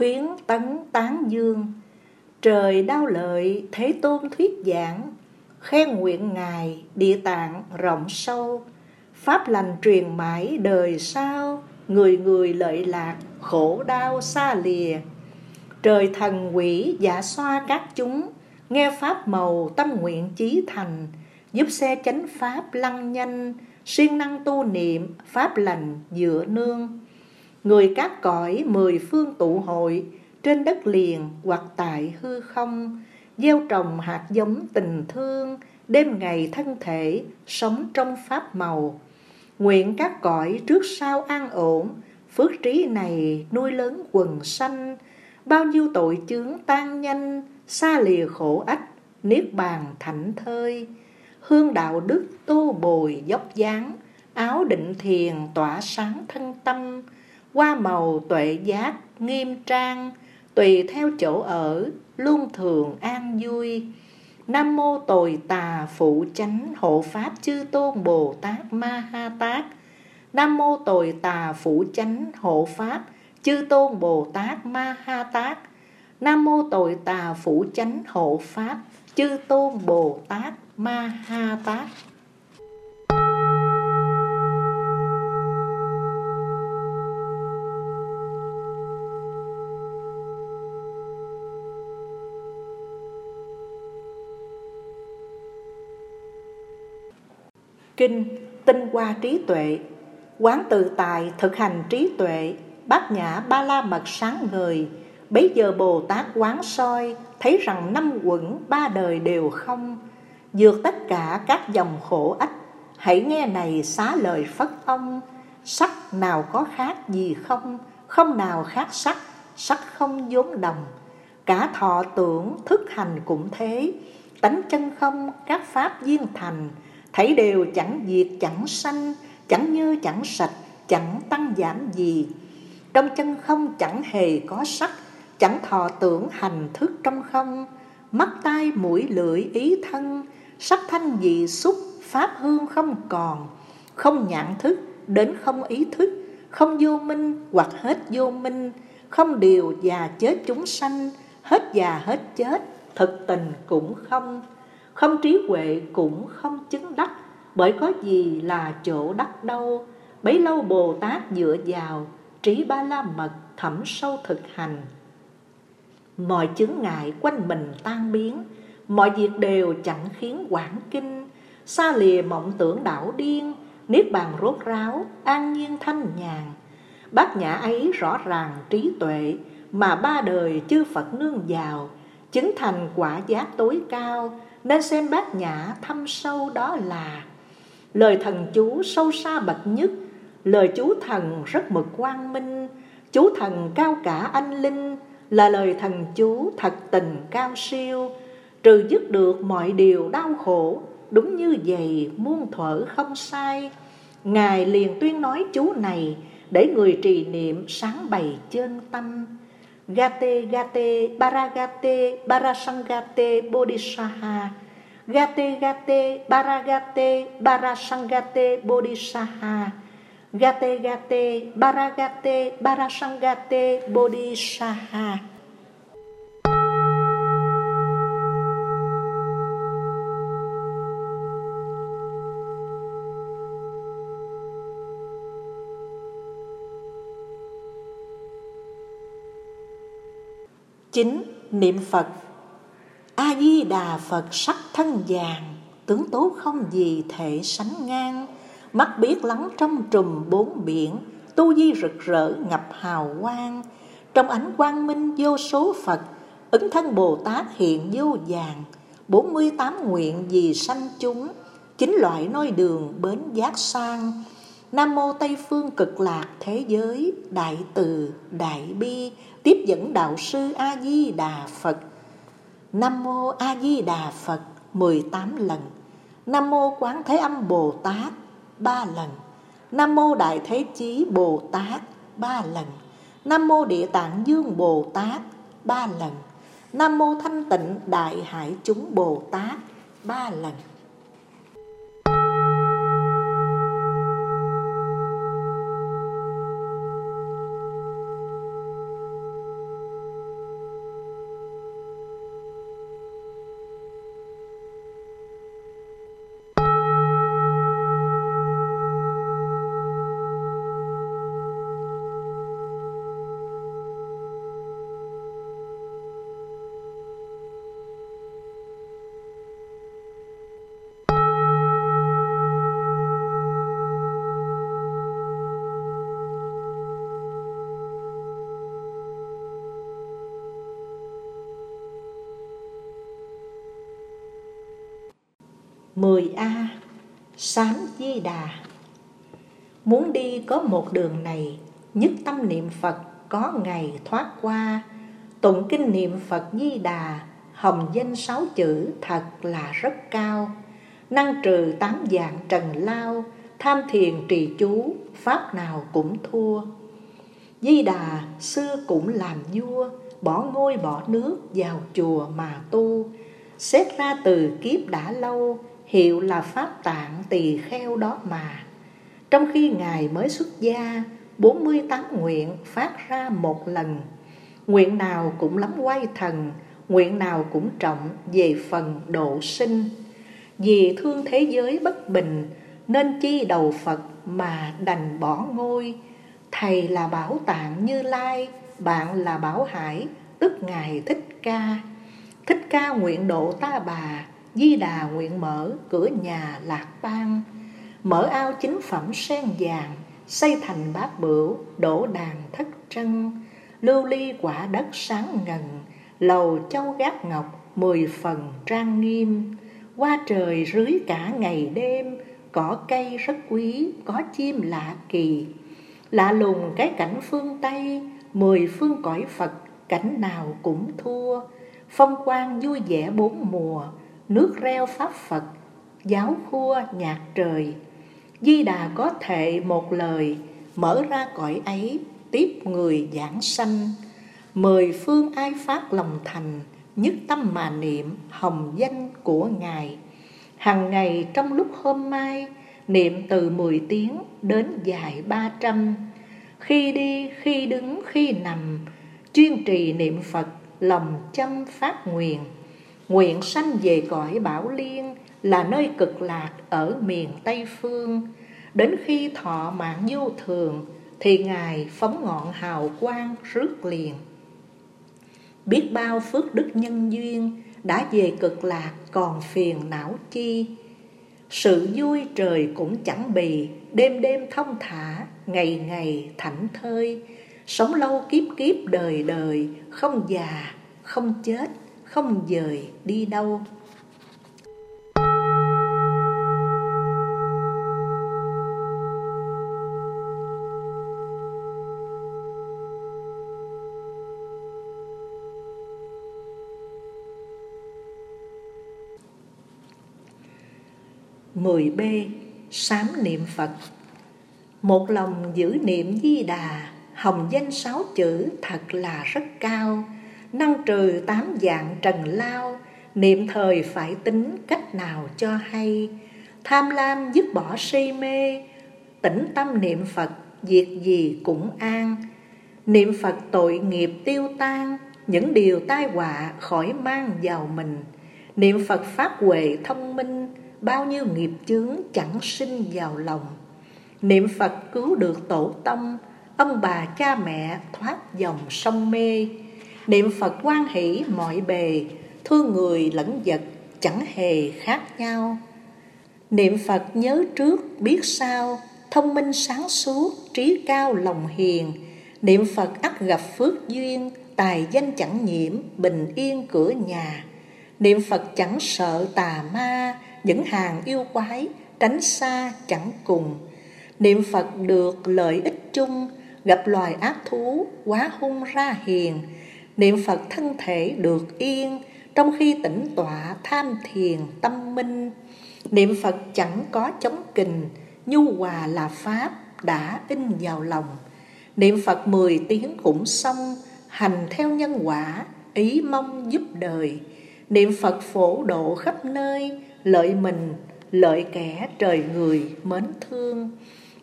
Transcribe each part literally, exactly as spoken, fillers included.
khuyến tấn tán dương, trời đao lợi Thế Tôn thuyết giảng, khen nguyện Ngài địa tạng rộng sâu, pháp lành truyền mãi đời sau, người người lợi lạc khổ đau xa lìa. Trời thần quỷ dạ xoa các chúng, nghe pháp màu tâm nguyện chí thành, giúp xe chánh pháp lăng nhanh, siêng năng tu niệm pháp lành dựa nương. Người các cõi mười phương tụ hội, trên đất liền hoặc tại hư không, gieo trồng hạt giống tình thương, đêm ngày thân thể sống trong pháp màu. Nguyện các cõi trước sau an ổn, phước trí này nuôi lớn quần sanh, bao nhiêu tội chướng tan nhanh, xa lìa khổ ách niết bàn thảnh thơi. Hương đạo đức tô bồi dốc dáng, áo định thiền tỏa sáng thân tâm, hoa màu tuệ giác nghiêm trang, tùy theo chỗ ở luôn thường an vui. Nam mô Tồi Tà Phụ Chánh Hộ Pháp Chư Tôn Bồ Tát Ma Ha Tát. Nam mô Tồi Tà Phụ Chánh Hộ Pháp Chư Tôn Bồ Tát Ma Ha Tát. Nam mô Tồi Tà Phụ Chánh Hộ Pháp Chư Tôn Bồ Tát Ma Ha Tát. Kinh Tinh Hoa Trí Tuệ. Quán tự tại thực hành trí tuệ, bát nhã ba la mật sáng ngời. Bấy giờ Bồ Tát quán soi, thấy rằng năm uẩn ba đời đều không, vượt tất cả các dòng khổ ách. Hãy nghe này xá lời Phất ông, sắc nào có khác gì không, không nào khác sắc, sắc không vốn đồng. Cả thọ tưởng thức hành cũng thế, tánh chân không các pháp viên thành. Thấy đều chẳng diệt chẳng sanh, chẳng như chẳng sạch, chẳng tăng giảm gì. Trong chân không chẳng hề có sắc, chẳng thọ tưởng hành thức trong không. Mắt tai mũi lưỡi ý thân, sắc thanh vị xúc pháp hương không còn. Không nhãn thức đến không ý thức, không vô minh hoặc hết vô minh. Không điều già chết chúng sanh, hết già hết chết, thực tình cũng không. Không trí huệ cũng không chứng đắc, bởi có gì là chỗ đắc đâu. Bấy lâu Bồ Tát dựa vào trí ba la mật thẩm sâu thực hành, mọi chướng ngại quanh mình tan biến, mọi việc đều chẳng khiến hoảng kinh. Xa lìa mộng tưởng đảo điên, niết bàn rốt ráo an nhiên thanh nhàn. Bát nhã ấy rõ ràng trí tuệ, mà ba đời chư Phật nương vào, chứng thành quả giác tối cao, nên xem bát nhã thâm sâu đó là. Lời thần chú sâu xa bậc nhất, lời chú thần rất mực quang minh, chú thần cao cả anh linh, là lời thần chú thật tình cao siêu. Trừ dứt được mọi điều đau khổ, đúng như vậy muôn thuở không sai. Ngài liền tuyên nói chú này, để người trì niệm sáng bày chân tâm. Gate gate paragate parasangate bodhisaha. Gate gate paragate parasangate bodhisaha. Gate gate paragate parasangate bodhisaha. Chính niệm Phật. A Di Đà Phật sắc thân vàng, tướng tố không gì thể sánh ngang. Mắt biết lắng trong trùm bốn biển, tu di rực rỡ ngập hào quang. Trong ánh quang minh vô số Phật, ứng thân Bồ Tát hiện vô vàng. Bốn mươi tám nguyện vì sanh chúng, chín loại noi đường bến giác sang. Nam mô Tây phương cực lạc thế giới, đại từ đại bi tiếp dẫn đạo sư A Di Đà Phật. Nam mô A Di Đà Phật mười tám lần. Nam mô Quán Thế Âm Bồ Tát ba lần. Nam mô Đại Thế Chí Bồ Tát ba lần. Nam mô Địa Tạng Dương Bồ Tát ba lần. Nam mô Thanh Tịnh Đại Hải Chúng Bồ Tát ba lần. mười A Sám Di Đà. Muốn đi có một đường này, nhất tâm niệm Phật có ngày thoát qua. Tụng kinh niệm Phật Di Đà, hồng danh sáu chữ thật là rất cao. Năng trừ tám dạng trần lao, tham thiền trì chú, pháp nào cũng thua. Di Đà xưa cũng làm vua, bỏ ngôi bỏ nước vào chùa mà tu. Xét ra từ kiếp đã lâu, hiệu là Pháp Tạng Tỳ Kheo đó mà. Trong khi Ngài mới xuất gia, bốn mươi tám nguyện phát ra một lần. Nguyện nào cũng lắm quay thần, nguyện nào cũng trọng về phần độ sinh. Vì thương thế giới bất bình, nên chi đầu Phật mà đành bỏ ngôi. Thầy là Bảo Tạng Như Lai, bạn là Bảo Hải, tức Ngài Thích Ca. Thích Ca nguyện độ ta bà, Di Đà nguyện mở cửa nhà lạc bang. Mở ao chính phẩm sen vàng, xây thành bát bửu, đổ đàn thất trân. Lưu ly quả đất sáng ngần, lầu châu gác ngọc, mười phần trang nghiêm. Qua trời rưới cả ngày đêm, cỏ cây rất quý, có chim lạ kỳ. Lạ lùng cái cảnh phương Tây, mười phương cõi Phật, cảnh nào cũng thua. Phong quang vui vẻ bốn mùa, nước reo pháp Phật, giáo khua nhạc trời. Di Đà có thệ một lời, mở ra cõi ấy, tiếp người giảng sanh. Mười phương ai phát lòng thành, nhất tâm mà niệm hồng danh của Ngài. Hằng ngày trong lúc hôm mai, niệm từ mười tiếng đến dài ba trăm. Khi đi, khi đứng, khi nằm, chuyên trì niệm Phật, lòng chăm phát nguyện. Nguyện sanh về cõi Bảo Liên, là nơi cực lạc ở miền Tây Phương. Đến khi thọ mạng vô thường, thì Ngài phóng ngọn hào quang rước liền. Biết bao phước đức nhân duyên, đã về cực lạc còn phiền não chi. Sự vui trời cũng chẳng bì, đêm đêm thông thả, ngày ngày thảnh thơi. Sống lâu kiếp kiếp đời đời, không già, không chết, không dời đi đâu. mười B Sám niệm Phật. Một lòng giữ niệm Di Đà, hồng danh sáu chữ thật là rất cao. Năng trừ tám dạng trần lao, niệm thời phải tính cách nào cho hay. Tham lam dứt bỏ si mê, tĩnh tâm niệm Phật, việc gì cũng an. Niệm Phật tội nghiệp tiêu tan, những điều tai họa khỏi mang vào mình. Niệm Phật pháp huệ thông minh, bao nhiêu nghiệp chướng chẳng sinh vào lòng. Niệm Phật cứu được tổ tông, ông bà cha mẹ thoát dòng sông mê. Niệm Phật hoan hỷ mọi bề, thương người lẫn vật chẳng hề khác nhau. Niệm Phật nhớ trước biết sau, thông minh sáng suốt, trí cao lòng hiền. Niệm Phật ắt gặp phước duyên, tài danh chẳng nhiễm, bình yên cửa nhà. Niệm Phật chẳng sợ tà ma, những hàng yêu quái tránh xa chẳng cùng. Niệm Phật được lợi ích chung, gặp loài ác thú quá hung ra hiền. Niệm Phật thân thể được yên, trong khi tĩnh tọa tham thiền tâm minh. Niệm Phật chẳng có chống kình, nhu hòa là pháp đã in vào lòng. Niệm Phật mười tiếng cũng xong, hành theo nhân quả, ý mong giúp đời. Niệm Phật phổ độ khắp nơi, lợi mình, lợi kẻ trời người mến thương.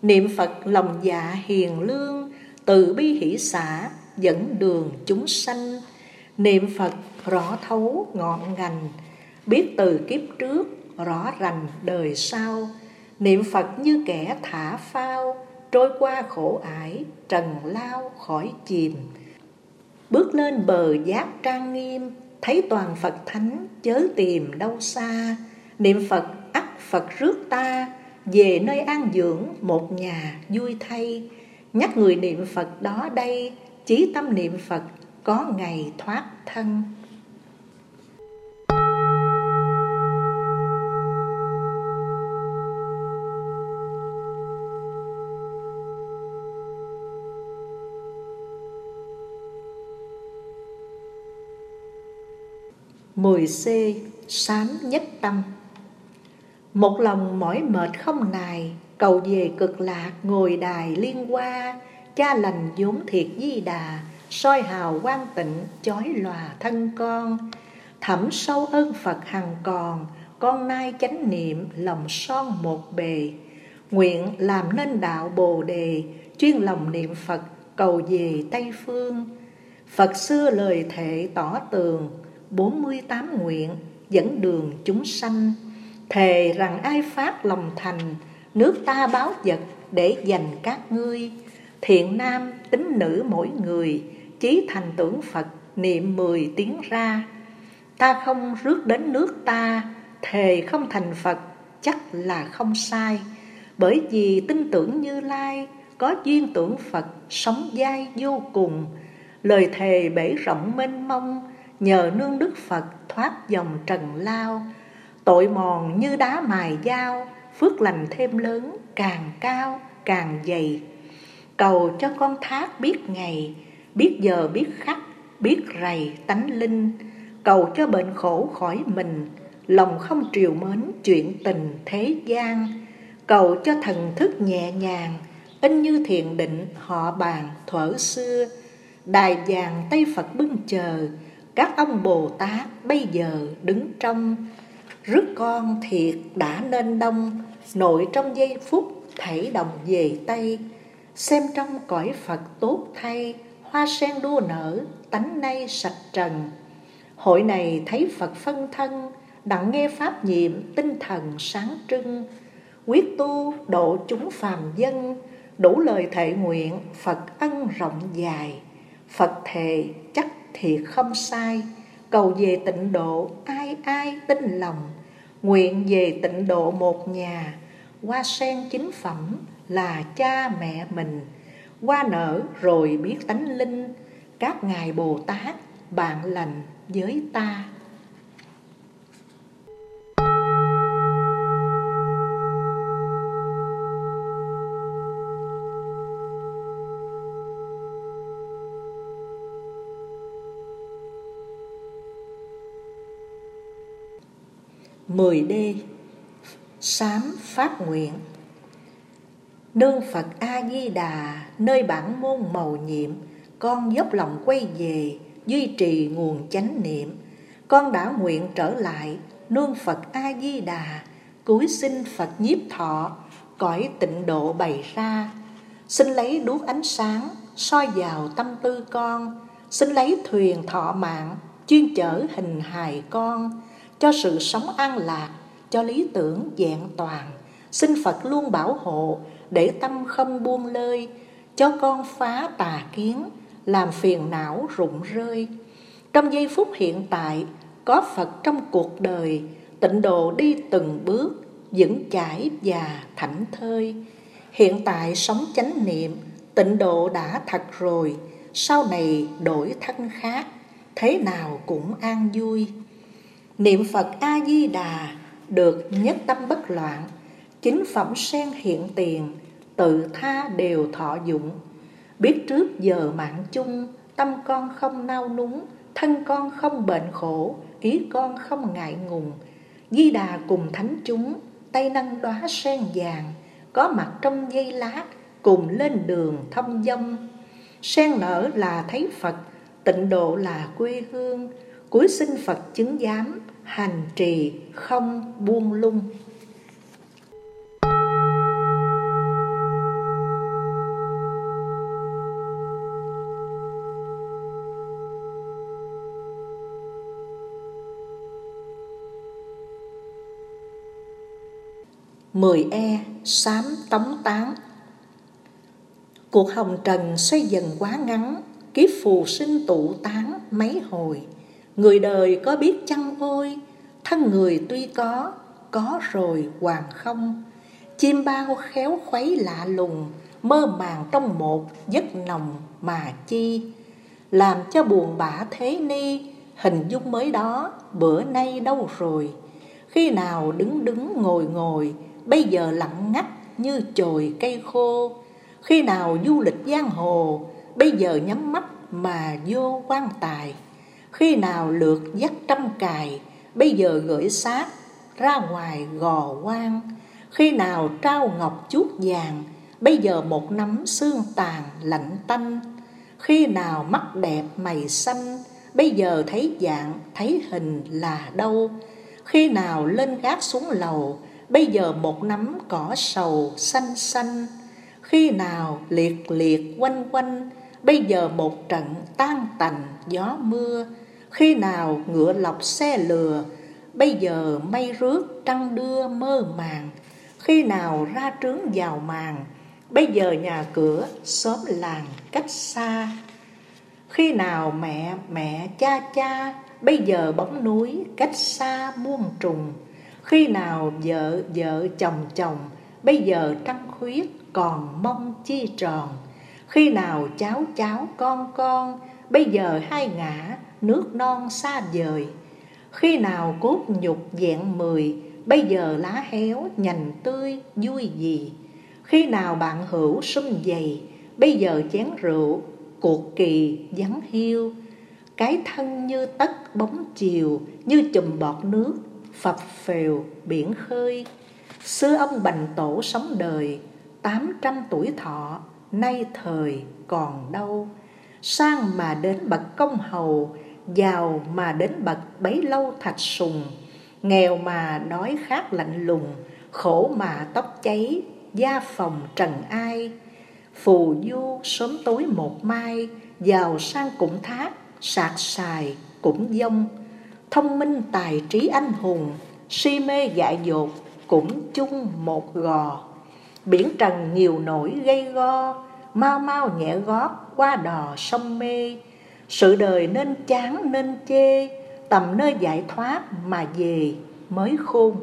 Niệm Phật lòng dạ hiền lương, từ bi hỷ xả, dẫn đường chúng sanh. Niệm Phật rõ thấu ngọn ngành, biết từ kiếp trước, rõ rành đời sau. Niệm Phật như kẻ thả phao, trôi qua khổ ải, trần lao khỏi chìm. Bước lên bờ giác trang nghiêm, thấy toàn Phật thánh, chớ tìm đâu xa. Niệm Phật ắt Phật rước ta, về nơi an dưỡng một nhà vui thay. Nhắc người niệm Phật đó đây, chí tâm niệm Phật có ngày thoát thân. mười xê sám nhất tâm. Một lòng mỏi mệt không nài, cầu về cực lạc ngồi đài liên hoa. Cha lành vốn thiệt Di Đà, soi hào quang tịnh chói lòa thân con. Thẩm sâu ơn Phật hằng còn, con nay chánh niệm lòng son một bề. Nguyện làm nên đạo Bồ Đề, chuyên lòng niệm Phật cầu về Tây Phương. Phật xưa lời thệ tỏ tường, bốn mươi tám nguyện dẫn đường chúng sanh. Thề rằng ai phát lòng thành, nước ta báo vật để dành các ngươi. Thiện nam tín nữ mỗi người, chí thành tưởng Phật niệm mười tiếng ra. Ta không rước đến nước ta, thề không thành Phật chắc là không sai. Bởi vì tin tưởng Như Lai, có duyên tưởng Phật sống dai vô cùng. Lời thề bể rộng mênh mông, nhờ nương đức Phật thoát dòng trần lao. Tội mòn như đá mài dao, phước lành thêm lớn càng cao càng dày. Cầu cho con thác biết ngày, biết giờ biết khắc, biết rày tánh linh. Cầu cho bệnh khổ khỏi mình, lòng không triều mến chuyện tình thế gian. Cầu cho thần thức nhẹ nhàng, in như thiền định họ bàn thuở xưa. Đài vàng Tây Phật bưng chờ, các ông Bồ Tát bây giờ đứng trong. Rước con thiệt đã nên đông, nội trong giây phút thảy đồng về Tây. Xem trong cõi Phật tốt thay, hoa sen đua nở, tánh nay sạch trần. Hội này thấy Phật phân thân, đặng nghe pháp nhiệm tinh thần sáng trưng. Quyết tu độ chúng phàm dân, đủ lời thệ nguyện Phật ân rộng dài. Phật thề chắc thiệt không sai, cầu về tịnh độ ai ai tin lòng. Nguyện về tịnh độ một nhà, hoa sen chính phẩm là cha mẹ mình. Hoa nở rồi biết tánh linh, các ngài Bồ Tát bạn lành với ta. mười D. Sám phát nguyện. Nương Phật A-di-đà, nơi bản môn mầu nhiệm, con dốc lòng quay về, duy trì nguồn chánh niệm. Con đã nguyện trở lại, nương Phật A-di-đà, cúi xin Phật nhiếp thọ, cõi tịnh độ bày ra. Xin lấy đuốc ánh sáng, soi vào tâm tư con. Xin lấy thuyền thọ mạng, chuyên chở hình hài con. Cho sự sống an lạc, cho lý tưởng vẹn toàn. Xin Phật luôn bảo hộ, để tâm không buông lơi. Cho con phá tà kiến, làm phiền não rụng rơi. Trong giây phút hiện tại, có Phật trong cuộc đời. Tịnh độ đi từng bước, vững chãi và thảnh thơi. Hiện tại sống chánh niệm, tịnh độ đã thật rồi. Sau này đổi thân khác, thế nào cũng an vui. Niệm Phật A-di-đà, được nhất tâm bất loạn. Chính phẩm sen hiện tiền, tự tha đều thọ dụng. Biết trước giờ mạng chung, tâm con không nao núng, thân con không bệnh khổ, ý con không ngại ngùng. Di Đà cùng thánh chúng, tay nâng đóa sen vàng, có mặt trong giây lát, cùng lên đường thông dong. Sen nở là thấy Phật, tịnh độ là quê hương. Cúi xin Phật chứng giám, hành trì không buông lung. mười E. Sám tống tán. Cuộc hồng trần xoay dần quá ngắn, kiếp phù sinh tụ tán mấy hồi. Người đời có biết chăng ôi, thân người tuy có, có rồi hoàng không. Chim bao khéo khuấy lạ lùng, mơ màng trong một giấc nồng mà chi. Làm cho buồn bã thế ni, hình dung mới đó bữa nay đâu rồi. Khi nào đứng đứng ngồi ngồi, bây giờ lặng ngắt như chồi cây khô. Khi nào du lịch giang hồ, bây giờ nhắm mắt mà vô quan tài. Khi nào lượt dắt trăm cài, bây giờ gửi xác ra ngoài gò quan. Khi nào trao ngọc chuốt vàng, bây giờ một nắm xương tàn lạnh tanh. Khi nào mắt đẹp mày xanh, bây giờ thấy dạng thấy hình là đâu. Khi nào lên gác xuống lầu, bây giờ một nắm cỏ sầu xanh xanh. Khi nào liệt liệt quanh quanh, bây giờ một trận tan tành gió mưa. Khi nào ngựa lọc xe lừa, bây giờ mây rước trăng đưa mơ màng. Khi nào ra trướng vào màng, bây giờ nhà cửa xóm làng cách xa. Khi nào mẹ mẹ cha cha, bây giờ bóng núi cách xa muôn trùng. Khi nào vợ vợ chồng chồng, bây giờ trăng khuyết còn mong chi tròn. Khi nào cháu cháu con con, bây giờ hai ngã nước non xa vời. Khi nào cốt nhục vẹn mười, bây giờ lá héo nhành tươi vui gì. Khi nào bạn hữu sum dày, bây giờ chén rượu cuộc kỳ vắng hiu. Cái thân như tất bóng chiều, như chùm bọt nước phập phèo biển khơi. Xưa ông Bành Tổ sống đời tám trăm tuổi thọ, nay thời còn đâu. Sang mà đến bậc công hầu, giàu mà đến bậc bấy lâu thạch sùng. Nghèo mà đói khát lạnh lùng, khổ mà tóc cháy da phòng trần ai. Phù du sớm tối một mai, giàu sang cũng thác sạc sài cũng dông. Thông minh tài trí anh hùng, si mê dại dột cũng chung một gò. Biển trần nhiều nỗi gây go, mau mau nhẹ gót qua đò sông mê. Sự đời nên chán nên chê, tầm nơi giải thoát mà về mới khôn.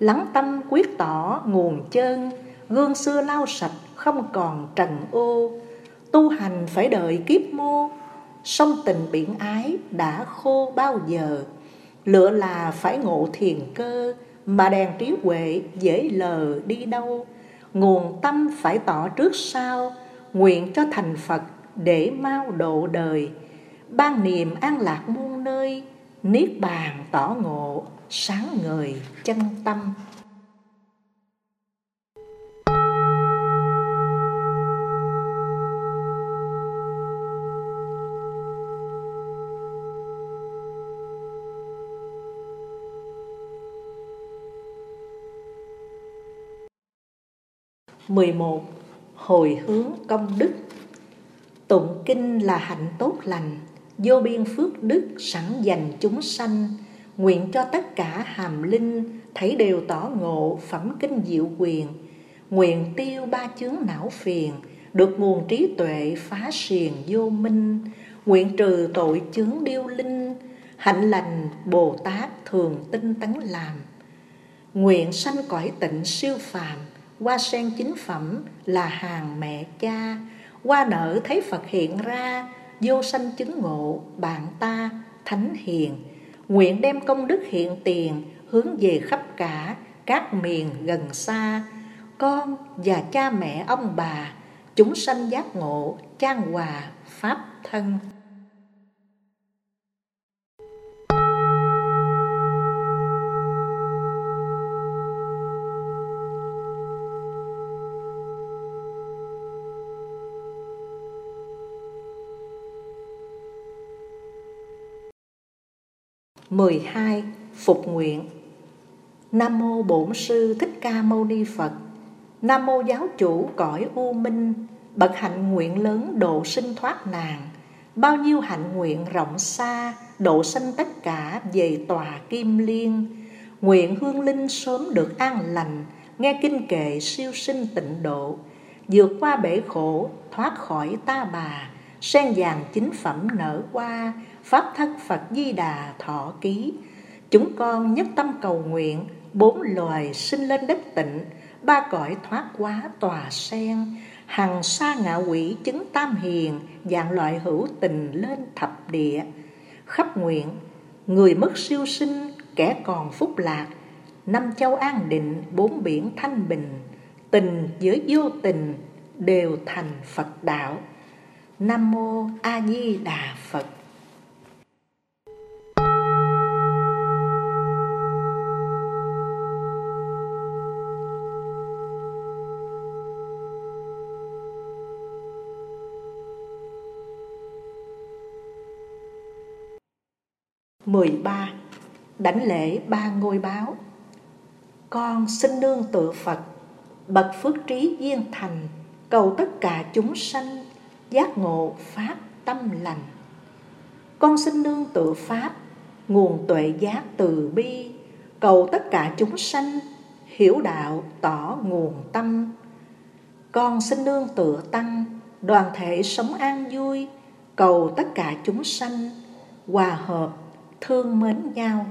Lắng tâm quyết tỏ nguồn chân, gương xưa lau sạch không còn trần ô. Tu hành phải đợi kiếp mô, sông tình biển ái đã khô bao giờ. Lựa là phải ngộ thiền cơ, mà đèn trí huệ dễ lờ đi đâu. Nguồn tâm phải tỏ trước sau, nguyện cho thành Phật để mau độ đời. Ban niềm an lạc muôn nơi, niết bàn tỏ ngộ sáng ngời chân tâm. mười một. Hồi hướng công đức. Tụng kinh là hạnh tốt lành, vô biên phước đức sẵn dành chúng sanh. Nguyện cho tất cả hàm linh, thấy đều tỏ ngộ phẩm kinh diệu quyền. Nguyện tiêu ba chướng não phiền, được nguồn trí tuệ phá xiềng vô minh. Nguyện trừ tội chướng điêu linh, hạnh lành Bồ Tát thường tinh tấn làm. Nguyện sanh cõi tịnh siêu phàm, hoa sen chính phẩm là hàng mẹ cha. Hoa nở thấy Phật hiện ra, vô sanh chứng ngộ bạn ta thánh hiền. Nguyện đem công đức hiện tiền, hướng về khắp cả các miền gần xa. Con và cha mẹ ông bà, chúng sanh giác ngộ chan hòa pháp thân. mười hai. Phục nguyện. Nam mô Bổn Sư Thích Ca Mâu Ni Phật. Nam mô giáo chủ cõi U Minh, bậc hạnh nguyện lớn độ sinh thoát nạn. Bao nhiêu hạnh nguyện rộng xa, độ sanh tất cả về tòa Kim Liên. Nguyện hương linh sớm được an lành, nghe kinh kệ siêu sinh tịnh độ. Vượt qua bể khổ, thoát khỏi ta bà, sen vàng chính phẩm nở hoa, pháp thân Phật Di Đà thọ ký. Chúng con nhất tâm cầu nguyện, bốn loài sinh lên đất tịnh, ba cõi thoát quá tòa sen. Hằng sa ngạ quỷ chứng tam hiền, dạng loại hữu tình lên thập địa. Khắp nguyện, người mất siêu sinh, kẻ còn phúc lạc, năm châu an định, bốn biển thanh bình. Tình với vô tình đều thành Phật đạo. Nam mô A Di Đà Phật. mười ba. Đảnh lễ ba ngôi báo. Con xin nương tựa Phật, bậc phước trí viên thành, cầu tất cả chúng sanh giác ngộ pháp tâm lành. Con xin nương tựa Pháp, nguồn tuệ giác từ bi, cầu tất cả chúng sanh hiểu đạo tỏ nguồn tâm. Con xin nương tựa Tăng, đoàn thể sống an vui, cầu tất cả chúng sanh hòa hợp thương mến nhau.